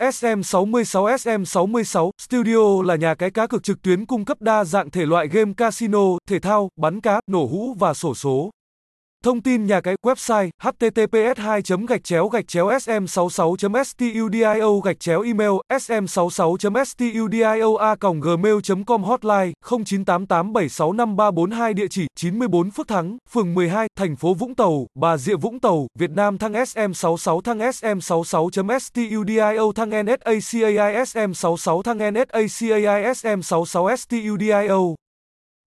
SM66 Studio là nhà cái cá cược trực tuyến cung cấp đa dạng thể loại game casino, thể thao, bắn cá, nổ hũ và xổ số. Thông tin nhà cái website https://sm66.studio/ email sm66.studio@gmail.com hotline 0988765342 địa chỉ 94 Phước Thắng, phường 12, thành phố Vũng Tàu, Bà Rịa Vũng Tàu, Việt Nam thăng SM66 thăng sm66.studio thăng NSACAI sm66 thăng NSACAI sm66 studio